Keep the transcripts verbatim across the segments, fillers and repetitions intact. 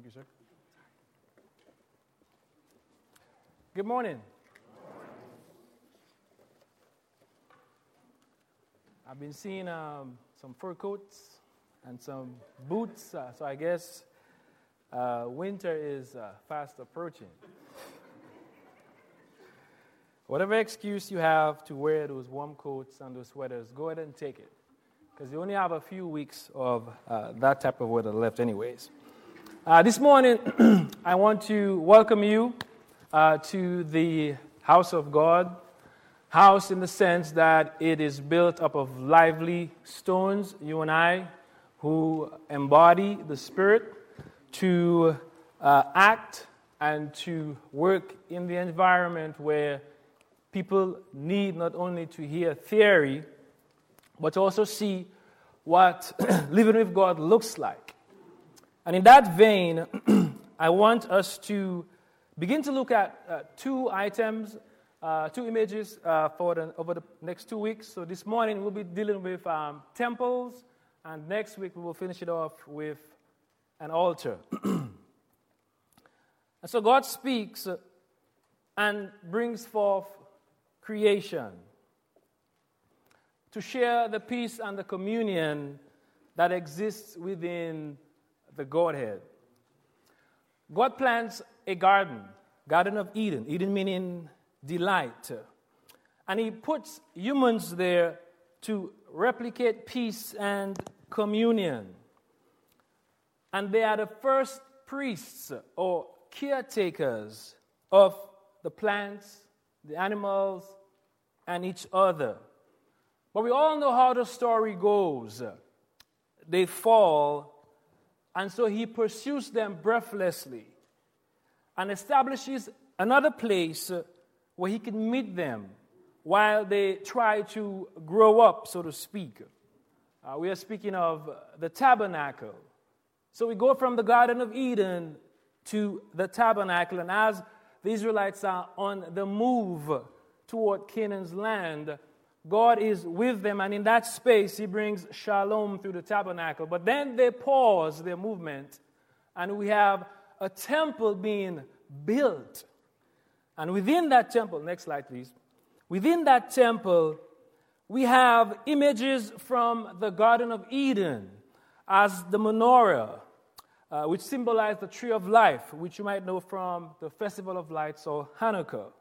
Thank you, sir. Good morning. Good morning. I've been seeing um, some fur coats and some boots, uh, so I guess uh, winter is uh, fast approaching. Whatever excuse you have to wear those warm coats and those sweaters, go ahead and take it, because you only have a few weeks of uh, that type of weather left anyways. Uh, this morning, I want to welcome you Uh, to the house of God, house in the sense that it is built up of lively stones, you and I, who embody the Spirit to uh, act and to work in the environment where people need not only to hear theory, but also see what living with God looks like. And in that vein, I want us to begin to look at uh, two items, uh, two images uh, for the, over the next two weeks. So this morning we'll be dealing with um, temples, and next week we will finish it off with an altar. And so God speaks and brings forth creation to share the peace and the communion that exists within the Godhead. God plants a garden, Garden of Eden, Eden meaning delight. And he puts humans there to replicate peace and communion. And they are the first priests or caretakers of the plants, the animals, and each other. But we all know how the story goes. They fall, and so he pursues them breathlessly, and establishes another place where he can meet them while they try to grow up, so to speak. Uh, we are speaking of the tabernacle. So we go from the Garden of Eden to the tabernacle, and as the Israelites are on the move toward Canaan's land, God is with them, and in that space he brings shalom through the tabernacle. But then they pause their movement, and we have a temple being built. And within that temple, next slide please, within that temple, we have images from the Garden of Eden as the menorah, uh, which symbolized the tree of life, which you might know from the Festival of Lights or Hanukkah.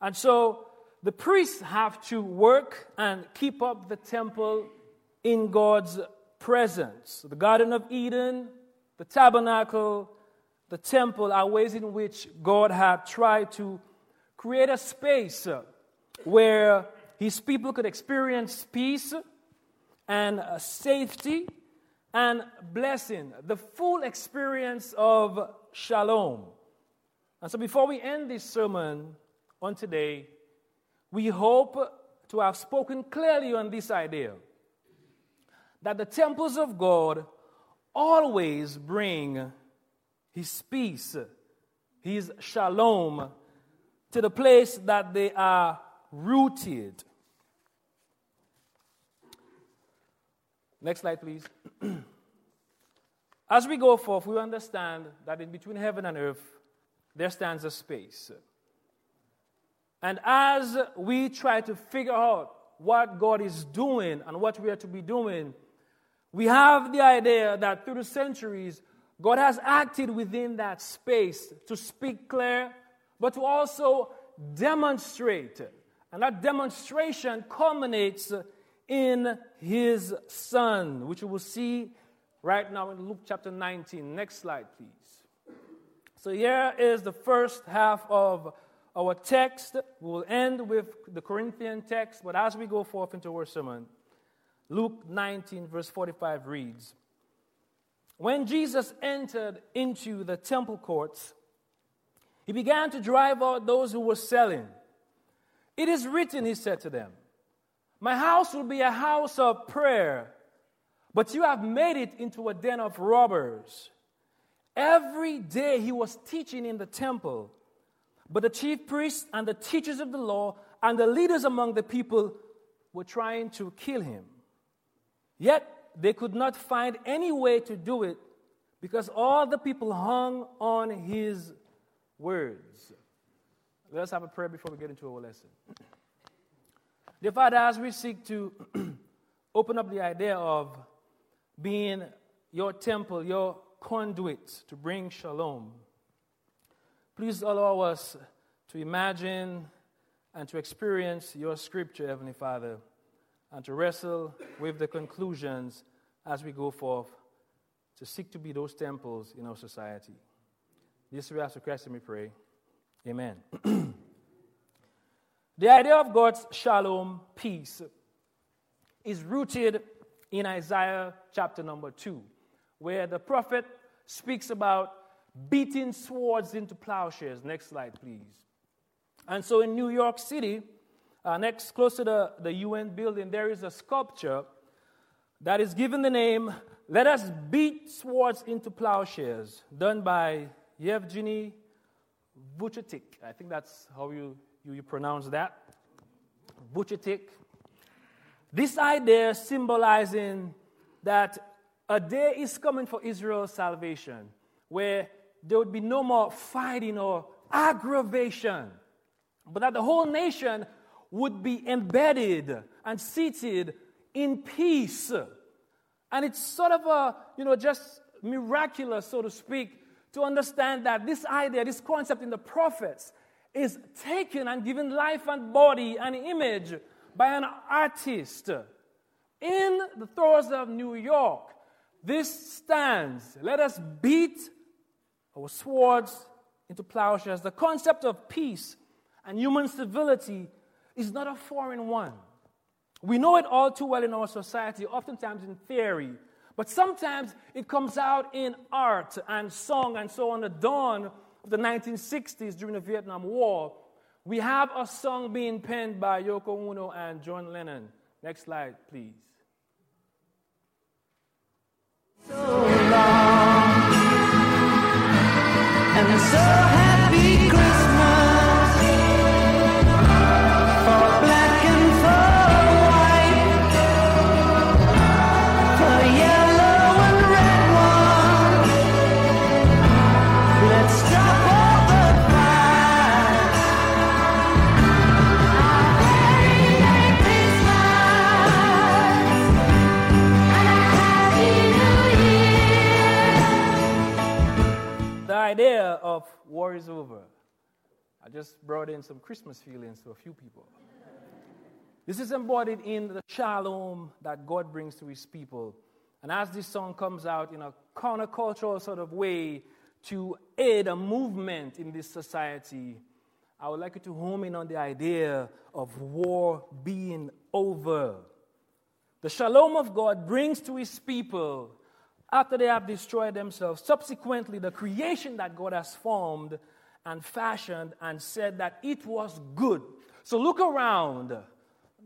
And so the priests have to work and keep up the temple in God's presence. The Garden of Eden, the tabernacle, the temple are ways in which God had tried to create a space where his people could experience peace and safety and blessing, the full experience of shalom. And so before we end this sermon on today, we hope to have spoken clearly on this idea that the temples of God always bring his peace, his shalom, to the place that they are rooted. Next slide, please. As we go forth, we understand that in between heaven and earth, there stands a space. And as we try to figure out what God is doing and what we are to be doing, we have the idea that through the centuries, God has acted within that space to speak clear, but to also demonstrate. And that demonstration culminates in his Son, which we will see right now in Luke chapter nineteen. Next slide, please. So here is the first half of our text. We will end with the Corinthian text, but as we go forth into our sermon, Luke nineteen, verse forty-five reads, "When Jesus entered into the temple courts, he began to drive out those who were selling. 'It is written,' he said to them, 'my house will be a house of prayer, but you have made it into a den of robbers.' Every day he was teaching in the temple, but the chief priests and the teachers of the law and the leaders among the people were trying to kill him. Yet they could not find any way to do it because all the people hung on his words. Let us have a prayer before we get into our lesson. Dear Father, as we seek to open up the idea of being your temple, your conduit to bring shalom, please allow us to imagine and to experience your scripture, Heavenly Father, and to wrestle with the conclusions as we go forth to seek to be those temples in our society. This we ask to Christ and we pray. Amen. The idea of God's shalom, peace, is rooted in Isaiah chapter number two, where the prophet speaks about beating swords into plowshares. Next slide, please. And so in New York City, uh, next close to the, the U N building, there is a sculpture that is given the name, "Let Us Beat Swords into Plowshares," done by Yevgeny Vuchetich. I think that's how you, you, you pronounce that. Vuchetich. This idea symbolizing that a day is coming for Israel's salvation, where there would be no more fighting or aggravation, but that the whole nation would be embedded and seated in peace. And it's sort of a, you know, just miraculous, so to speak, to understand that this idea, this concept in the prophets is taken and given life and body and image by an artist. In the throes of New York, this stands. Let us beat our swords into plowshares. The concept of peace and human civility is not a foreign one. We know it all too well in our society, oftentimes in theory, but sometimes it comes out in art and song. And so on the dawn of the nineteen sixties during the Vietnam War, we have a song being penned by Yoko Ono and John Lennon. Next slide, please. So long, and so happy Christmas. Idea of war is over. I just brought in some Christmas feelings to a few people. This is embodied in the shalom that God brings to his people. And as this song comes out in a countercultural sort of way to aid a movement in this society, I would like you to home in on the idea of war being over. The shalom of God brings to his people, after they have destroyed themselves, subsequently the creation that God has formed and fashioned and said that it was good. So look around,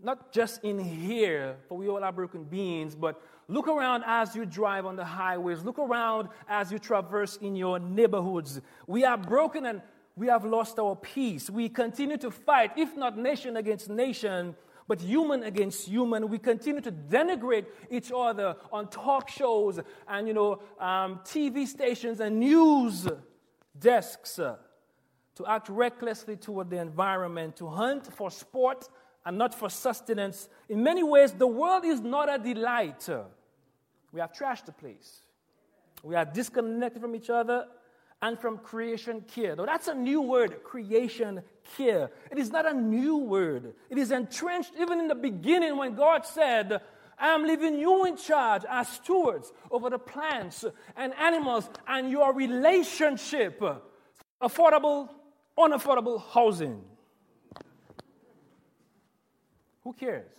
not just in here, for we all are broken beings, but look around as you drive on the highways. Look around as you traverse in your neighborhoods. We are broken and we have lost our peace. We continue to fight, if not nation against nation, but human against human. We continue to denigrate each other on talk shows and, you know, um, T V stations and news desks, uh, to act recklessly toward the environment, to hunt for sport and not for sustenance. In many ways, the world is not a delight. We have trashed the place. We are disconnected from each other and from creation care. Now, that's a new word, creation care. It is not a new word. It is entrenched even in the beginning when God said, "I am leaving you in charge as stewards over the plants and animals and your relationship, affordable, unaffordable housing." Who cares?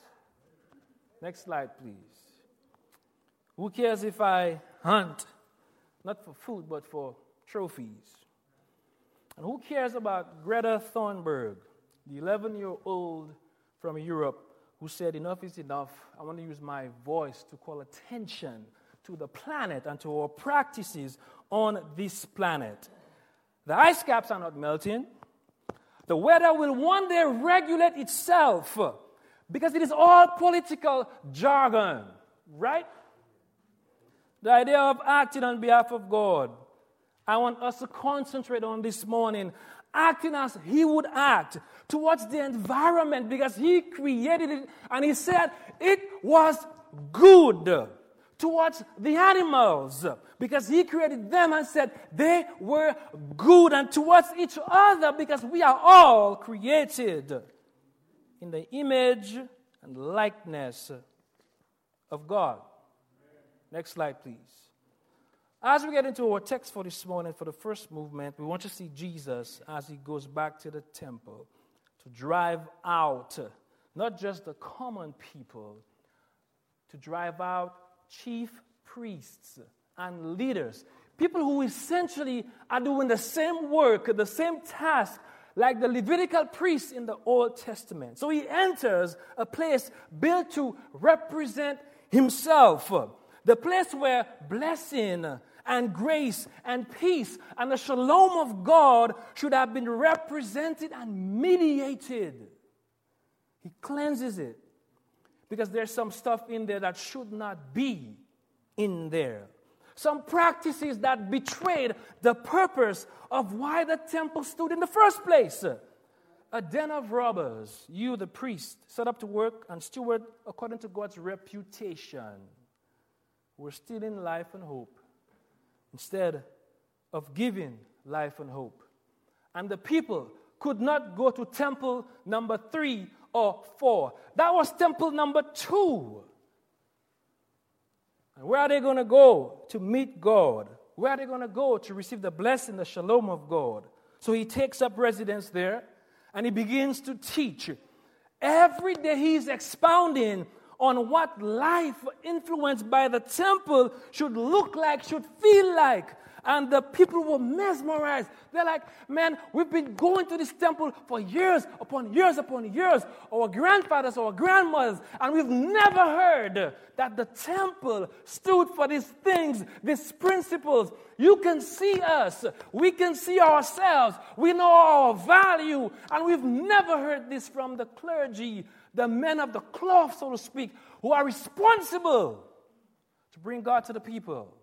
Next slide, please. Who cares if I hunt, not for food, but for trophies? And who cares about Greta Thunberg, the eleven-year-old from Europe, who said, "Enough is enough. I want to use my voice to call attention to the planet and to our practices on this planet." The ice caps are not melting. The weather will one day regulate itself, because it is all political jargon, right? The idea of acting on behalf of God, I want us to concentrate on this morning, acting as He would act towards the environment, because He created it and He said it was good. Towards the animals, because He created them and said they were good, and towards each other, because we are all created in the image and likeness of God. Next slide, please. As we get into our text for this morning, for the first movement, we want to see Jesus as He goes back to the temple to drive out not just the common people, to drive out chief priests and leaders, people who essentially are doing the same work, the same task, like the Levitical priests in the Old Testament. So He enters a place built to represent Himself, the place where blessing and grace and peace and the shalom of God should have been represented and mediated. He cleanses it, because there's some stuff in there that should not be in there. Some practices that betrayed the purpose of why the temple stood in the first place. A den of robbers, you the priest, set up to work and steward according to God's reputation, were stealing life and hope instead of giving life and hope. And the people could not go to temple number three or four. That was temple number two. And where are they going to go to meet God? Where are they going to go to receive the blessing, the shalom of God? So He takes up residence there, and He begins to teach. Every day He's expounding on what life influenced by the temple should look like, should feel like. And the people were mesmerized. They're like, man, we've been going to this temple for years upon years upon years, our grandfathers, our grandmothers, and we've never heard that the temple stood for these things, these principles. You can see us. We can see ourselves. We know our value, and we've never heard this from the clergy, the men of the cloth, so to speak, who are responsible to bring God to the people.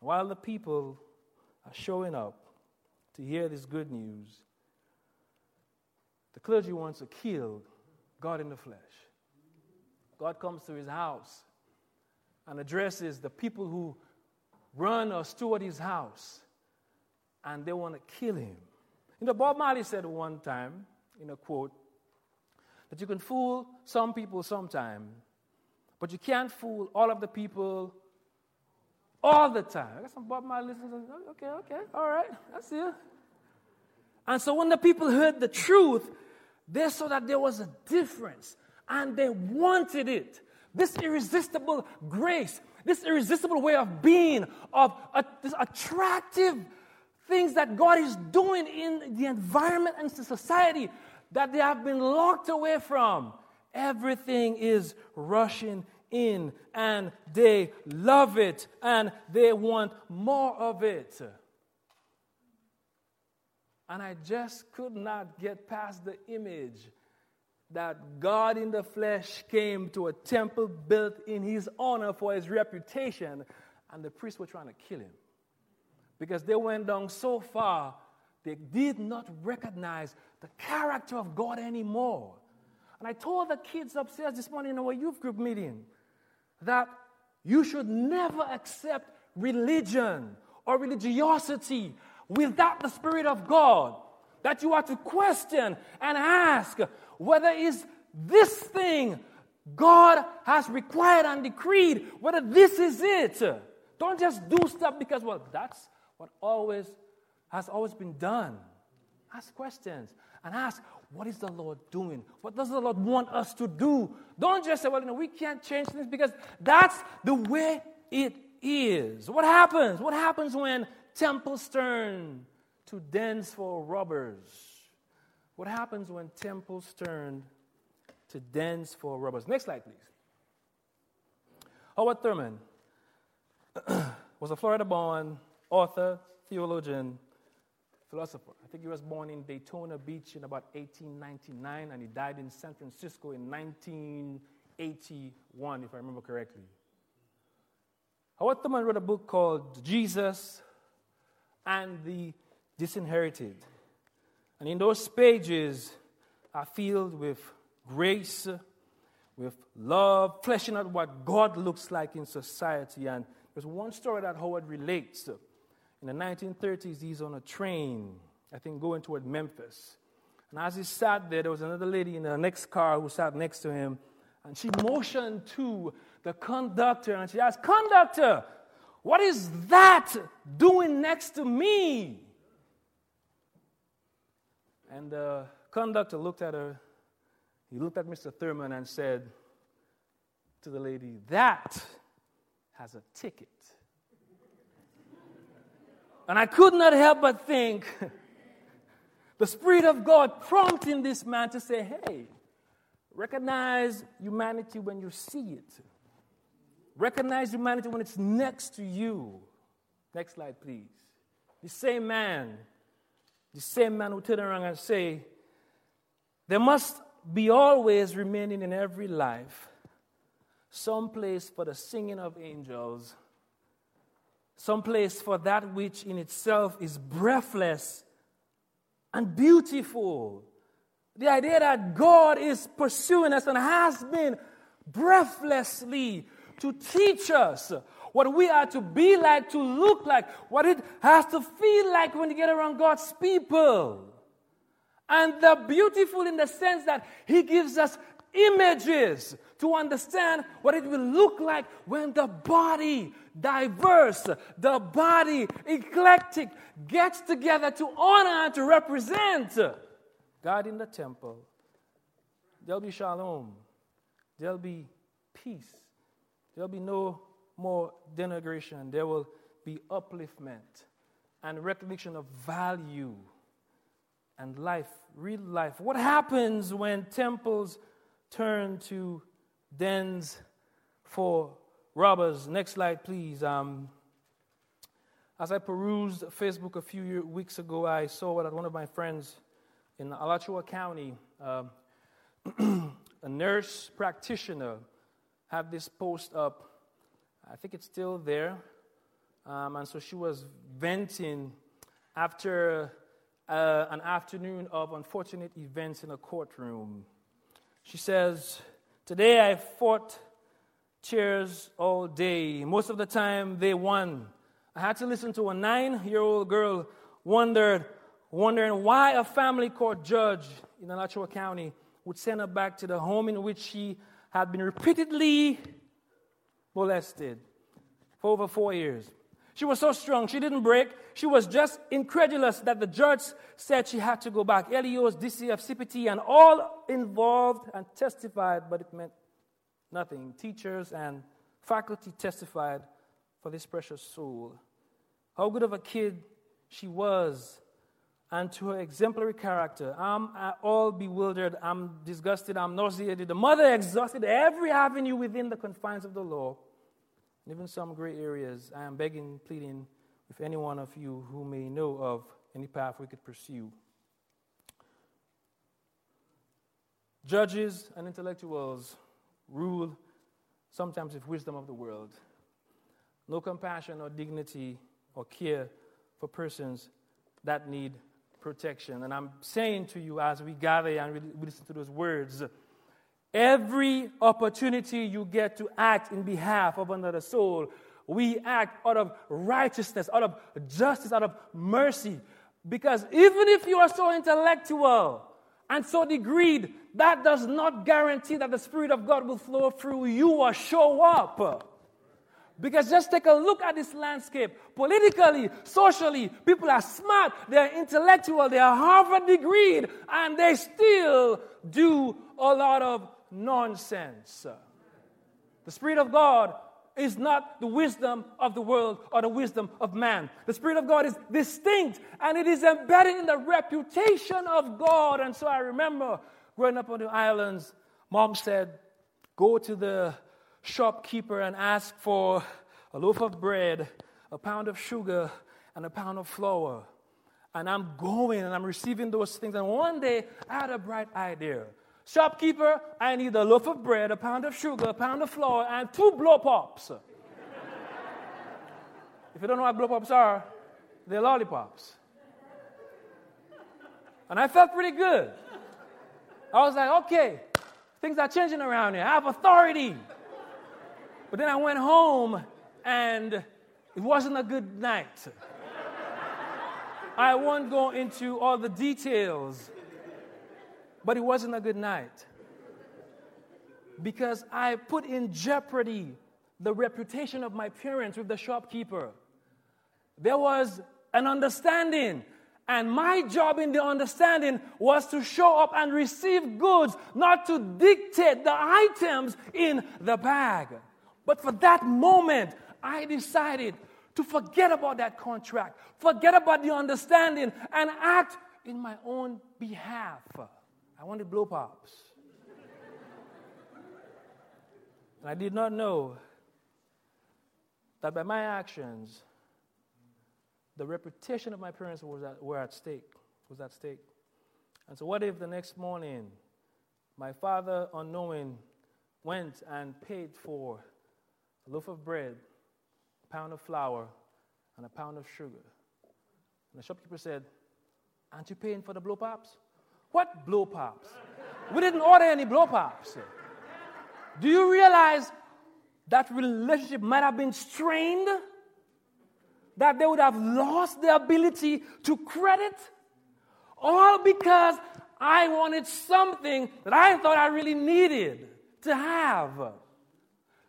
While the people are showing up to hear this good news, the clergy wants to kill God in the flesh. God comes to His house and addresses the people who run or steward His house, and they want to kill Him. You know, Bob Marley said one time, in a quote, that you can fool some people sometime, but you can't fool all of the people all the time. I got some Bob Marley listeners. Okay, okay, all right, I see you. And so when the people heard the truth, they saw that there was a difference, and they wanted it. This irresistible grace, this irresistible way of being, of uh, this attractive things that God is doing in the environment and society that they have been locked away from. Everything is rushing in, and they love it, and they want more of it. And I just could not get past the image that God in the flesh came to a temple built in His honor for His reputation, and the priests were trying to kill Him, because they went down so far they did not recognize the character of God anymore. And I told the kids upstairs this morning in our youth group meeting that you should never accept religion or religiosity without the Spirit of God, that you are to question and ask whether is this thing God has required and decreed, whether this is it. Don't just do stuff because, well, that's what always has always been done. Ask questions and ask, what is the Lord doing? What does the Lord want us to do? Don't just say, well, you know, we can't change things because that's the way it is. What happens? What happens when temples turn to dens for robbers? What happens when temples turn to dens for robbers? Next slide, please. Howard Thurman was a Florida-born author, theologian, philosopher. I think he was born in Daytona Beach in about eighteen ninety-nine, and he died in San Francisco in nineteen eighty-one, if I remember correctly. Howard Thurman wrote a book called Jesus and the Disinherited. And in those pages are filled with grace, with love, fleshing out what God looks like in society. And there's one story that Howard relates. In the nineteen thirties, he's on a train, I think going toward Memphis. And as he sat there, there was another lady in the next car who sat next to him. And she motioned to the conductor, and she asked, "Conductor, what is that doing next to me?" And the conductor looked at her. He looked at Mister Thurman and said to the lady, "That has a ticket." And I could not help but think, the Spirit of God prompting this man to say, hey, recognize humanity when you see it. Recognize humanity when it's next to you. Next slide, please. The same man, the same man who turned around and say, there must be always remaining in every life some place for the singing of angels, some place for that which in itself is breathless and beautiful. The idea that God is pursuing us and has been breathlessly to teach us what we are to be like, to look like, what it has to feel like when you get around God's people. And they're beautiful in the sense that He gives us images to understand what it will look like when the body, diverse, the body, eclectic, gets together to honor and to represent God in the temple. There'll be shalom. There'll be peace. There'll be no more denigration. There will be upliftment and recognition of value and life, real life. What happens when temples turn to dens for robbers? Next slide, please. Um, as I perused Facebook a few year, weeks ago, I saw that one of my friends in Alachua County, um, a nurse practitioner, had this post up. I think it's still there. Um, and so she was venting after Uh, an afternoon of unfortunate events in a courtroom. She says, "Today I fought chairs all day. Most of the time they won. I had to listen to a nine-year-old girl wondered, wondering why a family court judge in Alachua County would send her back to the home in which she had been repeatedly molested for over four years. She was so strong, she didn't break. She was just incredulous that the judge said she had to go back. L E Os, D C F, C P T, and all involved and testified, but it meant nothing. Teachers and faculty testified for this precious soul. How good of a kid she was, and to her exemplary character. I'm all bewildered. I'm disgusted. I'm nauseated. The mother exhausted every avenue within the confines of the law. Even some gray areas, I am begging, pleading with any one of you who may know of any path we could pursue." Judges and intellectuals rule sometimes with wisdom of the world. No compassion or dignity or care for persons that need protection. And I'm saying to you as we gather and we listen to those words, every opportunity you get to act in behalf of another soul, we act out of righteousness, out of justice, out of mercy. Because even if you are so intellectual and so degreed, that does not guarantee that the Spirit of God will flow through you or show up. Because just take a look at this landscape. Politically, socially, people are smart, they are intellectual, they are Harvard degreed, and they still do a lot of nonsense. The Spirit of God is not the wisdom of the world or the wisdom of man. The Spirit of God is distinct, and it is embedded in the reputation of God. And so I remember growing up on the islands, Mom said, "Go to the shopkeeper and ask for a loaf of bread, a pound of sugar, and a pound of flour." And I'm going and I'm receiving those things. And one day I had a bright idea. Shopkeeper, I need a loaf of bread, a pound of sugar, a pound of flour, and two blow pops. If you don't know what blow pops are, they're lollipops. And I felt pretty good. I was like, okay, things are changing around here. I have authority. But then I went home, and it wasn't a good night. I won't go into all the details, but it wasn't a good night because I put in jeopardy the reputation of my parents with the shopkeeper. There was an understanding, and my job in the understanding was to show up and receive goods, not to dictate the items in the bag. But for that moment, I decided to forget about that contract, forget about the understanding, and act in my own behalf. I wanted blow pops. And I did not know that by my actions, the reputation of my parents was at, were at stake, was at stake. And so what if the next morning, my father, unknowing, went and paid for a loaf of bread, a pound of flour, and a pound of sugar? And the shopkeeper said, "Aren't you paying for the blow pops?" "What blow pops? We didn't order any blow pops." Do you realize that relationship might have been strained? That they would have lost their ability to credit? All because I wanted something that I thought I really needed to have. Let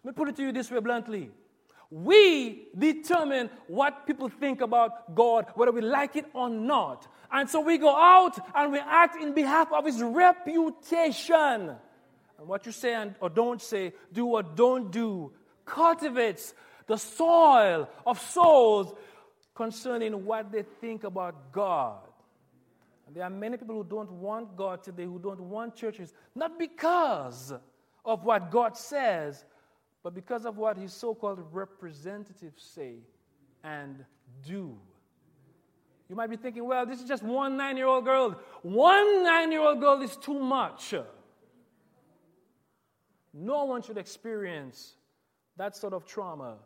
me put it to you this way bluntly. We determine what people think about God, whether we like it or not. And so we go out and we act in behalf of his reputation. And what you say and or don't say, do or don't do, cultivates the soil of souls concerning what they think about God. And there are many people who don't want God today, who don't want churches, not because of what God says, but because of what his so-called representatives say and do. You might be thinking, well, this is just one nine-year-old girl. One nine-year-old girl is too much. No one should experience that sort of trauma,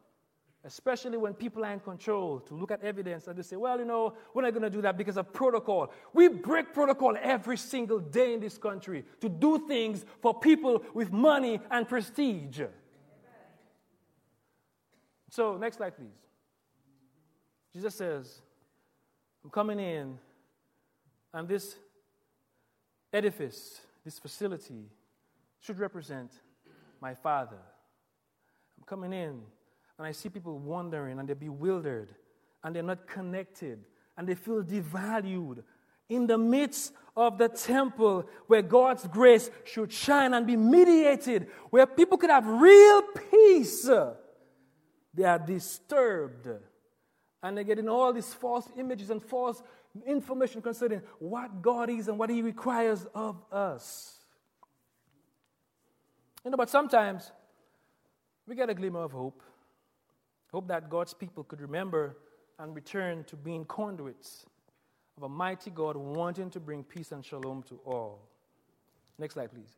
especially when people are in control to look at evidence and they say, well, you know, we're not going to do that because of protocol. We break protocol every single day in this country to do things for people with money and prestige. So, next slide, please. Jesus says, I'm coming in, and this edifice, this facility, should represent my Father. I'm coming in, and I see people wandering, and they're bewildered, and they're not connected, and they feel devalued in the midst of the temple where God's grace should shine and be mediated, where people could have real peace. They are disturbed, and they're getting all these false images and false information concerning what God is and what he requires of us. You know, but sometimes we get a glimmer of hope, hope that God's people could remember and return to being conduits of a mighty God wanting to bring peace and shalom to all. Next slide, please.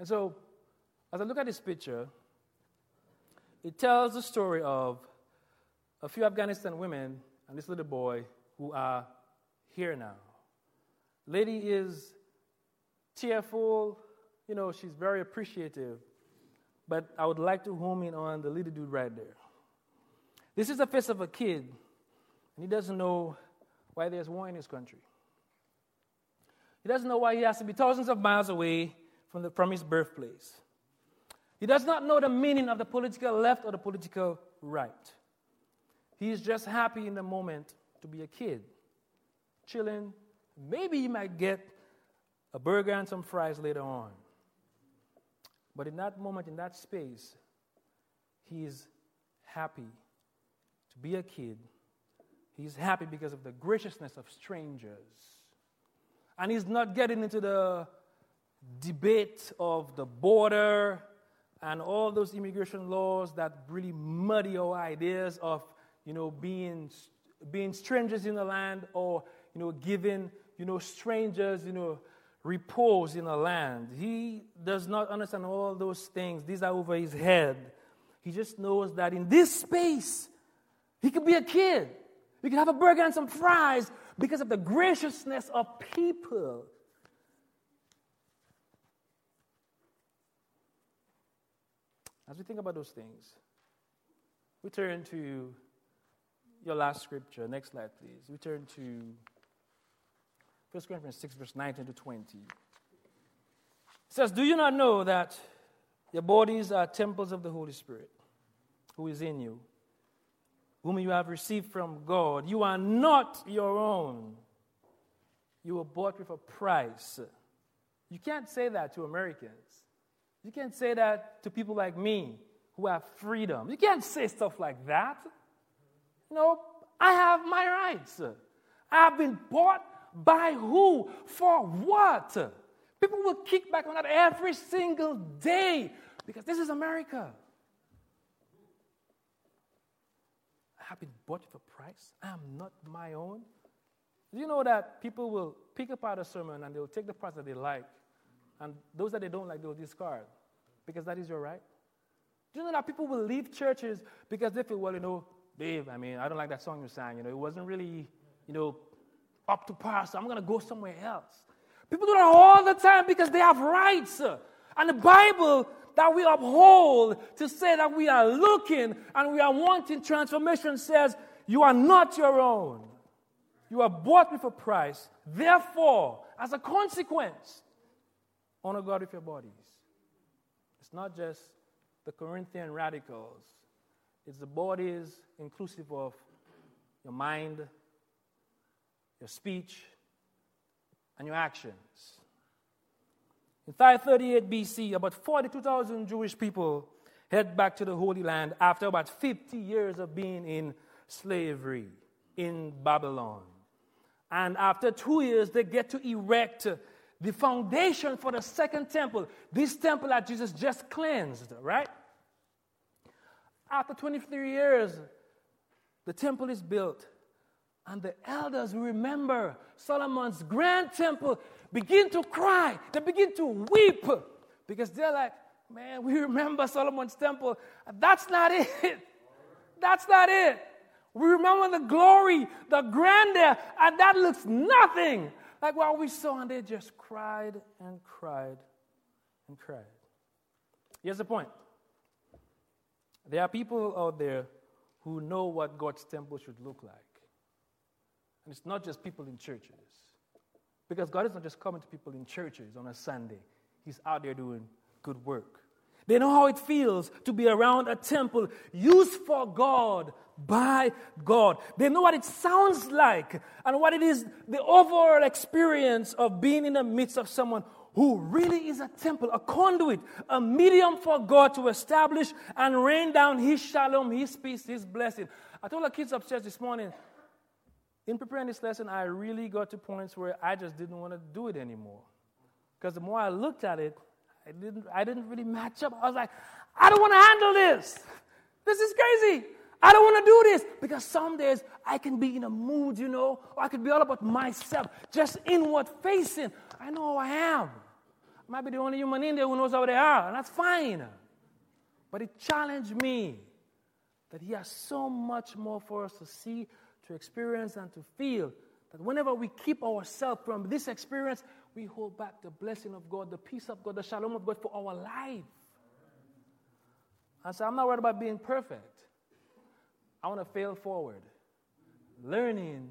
And so, as I look at this picture, it tells the story of a few Afghanistan women and this little boy who are here now. Lady is tearful. You know, she's very appreciative. But I would like to home in on the little dude right there. This is the face of a kid, and he doesn't know why there's war in his country. He doesn't know why he has to be thousands of miles away from, the, from his birthplace. He does not know the meaning of the political left or the political right. He is just happy in the moment to be a kid, chilling. Maybe he might get a burger and some fries later on. But in that moment, in that space, he is happy to be a kid. He is happy because of the graciousness of strangers. And he's not getting into the debate of the border and all those immigration laws that really muddy our ideas of, you know, being being strangers in the land, or, you know, giving, you know, strangers, you know, repose in a land. He does not understand all those things. These are over his head. He just knows that in this space, he could be a kid. He could have a burger and some fries because of the graciousness of people. As we think about those things, we turn to your last scripture. Next slide, please. We turn to First Corinthians six, verse nineteen to twenty. It says, "Do you not know that your bodies are temples of the Holy Spirit, who is in you, whom you have received from God? You are not your own. You were bought with a price." You can't say that to Americans. You can't say that to people like me who have freedom. You can't say stuff like that. No, I have my rights. I have been bought by who? For what? People will kick back on that every single day because this is America. I have been bought for price. I am not my own. Do you know that people will pick up out a sermon and they'll take the parts that they like, and those that they don't like, they'll discard because that is your right? Do you know that people will leave churches because they feel, well, you know, babe, I mean, I don't like that song you sang. You know, it wasn't really, you know, up to par, so I'm going to go somewhere else. People do that all the time because they have rights. And the Bible that we uphold to say that we are looking and we are wanting transformation says, you are not your own. You are bought with a price. Therefore, as a consequence, honor God with your bodies. It's not just the Corinthian radicals. It's the bodies inclusive of your mind, your speech, and your actions. In five thirty-eight B C, about forty-two thousand Jewish people head back to the Holy Land after about fifty years of being in slavery in Babylon. And after two years, they get to erect the foundation for the second temple, this temple that Jesus just cleansed, right? After twenty-three years, the temple is built, and the elders who remember Solomon's grand temple begin to cry. They begin to weep because they're like, man, we remember Solomon's temple. That's not it. That's not it. We remember the glory, the grandeur, and that looks nothing like what we saw, and they just cried and cried and cried. Here's the point. There are people out there who know what God's temple should look like. And it's not just people in churches. Because God is not just coming to people in churches on a Sunday. He's out there doing good work. They know how it feels to be around a temple used for God, by God. They know what it sounds like and what it is, the overall experience of being in the midst of someone who really is a temple, a conduit, a medium for God to establish and rain down His shalom, His peace, His blessing. I told the kids upstairs this morning, in preparing this lesson, I really got to points where I just didn't want to do it anymore. Because the more I looked at it, I didn't, I didn't really match up. I was like, I don't want to handle this. This is crazy. I don't want to do this because some days I can be in a mood, you know, or I could be all about myself, just inward facing. I know who I am. I might be the only human in there who knows how they are, and that's fine. But it challenged me that He has so much more for us to see, to experience, and to feel, that whenever we keep ourselves from this experience, we hold back the blessing of God, the peace of God, the shalom of God for our life. And so I'm not worried about being perfect. I want to fail forward, learning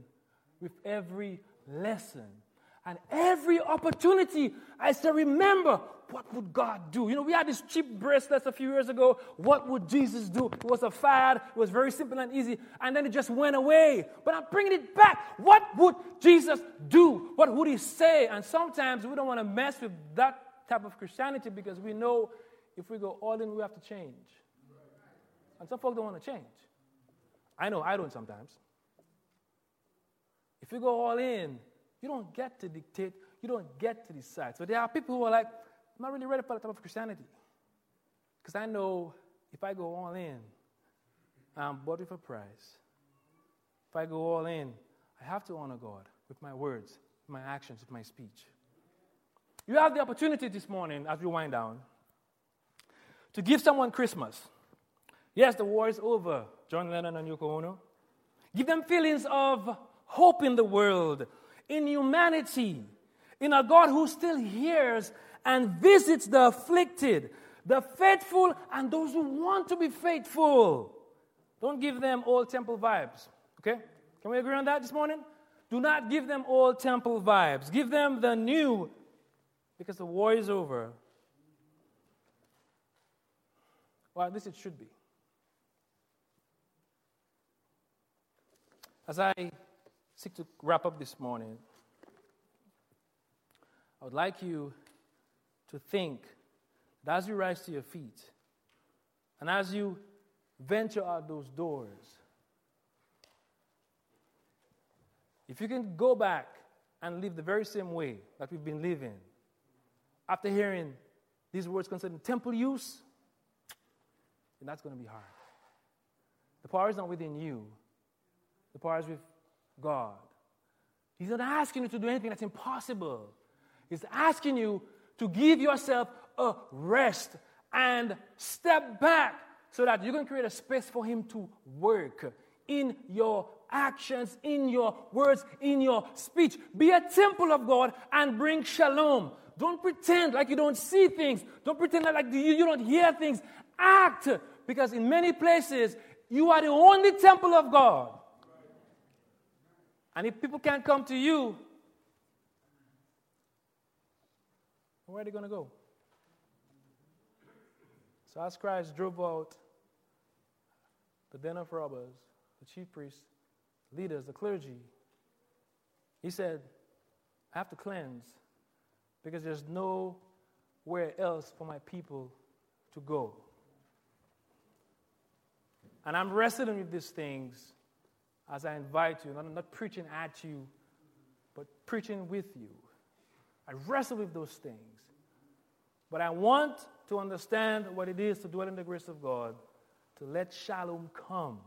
with every lesson. And every opportunity, I say, remember, what would God do? You know, we had this cheap bracelets a few years ago. What would Jesus do? It was a fad. It was very simple and easy. And then it just went away. But I'm bringing it back. What would Jesus do? What would He say? And sometimes we don't want to mess with that type of Christianity because we know if we go all in, we have to change. And some folks don't want to change. I know I don't sometimes. If you go all in, you don't get to dictate, you don't get to decide. So there are people who are like, I'm not really ready for that type of Christianity. Because I know if I go all in, I'm bought with a price. If I go all in, I have to honor God with my words, with my actions, with my speech. You have the opportunity this morning, as we wind down, to give someone Christmas. Yes, the war is over, John Lennon and Yoko Ono. Give them feelings of hope in the world, in humanity, in a God who still hears and visits the afflicted, the faithful, and those who want to be faithful. Don't give them old temple vibes, okay? Can we agree on that this morning? Do not give them old temple vibes. Give them the new, because the war is over. Well, at least it should be. As I seek to wrap up this morning, I would like you to think that as you rise to your feet and as you venture out those doors, if you can go back and live the very same way that we've been living, after hearing these words concerning temple use, then that's going to be hard. The power is not within you. The power is with God. He's not asking you to do anything that's impossible. He's asking you to give yourself a rest and step back so that you can create a space for him to work in your actions, in your words, in your speech. Be a temple of God and bring shalom. Don't pretend like you don't see things. Don't pretend like you, you don't hear things. Act, because in many places, you are the only temple of God. And if people can't come to you, where are they going to go? So as Christ drove out the den of robbers, the chief priests, leaders, the clergy, he said, I have to cleanse because there's nowhere else for my people to go. And I'm wrestling with these things as I invite you. And I'm not preaching at you, but preaching with you. I wrestle with those things. But I want to understand what it is to dwell in the grace of God, to let shalom come.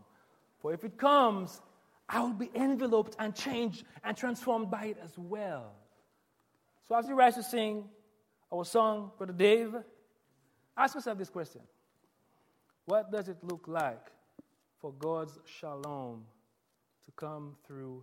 For if it comes, I will be enveloped and changed and transformed by it as well. So as we rise to sing our song, Brother Dave, ask yourself this question. What does it look like for God's shalom to come through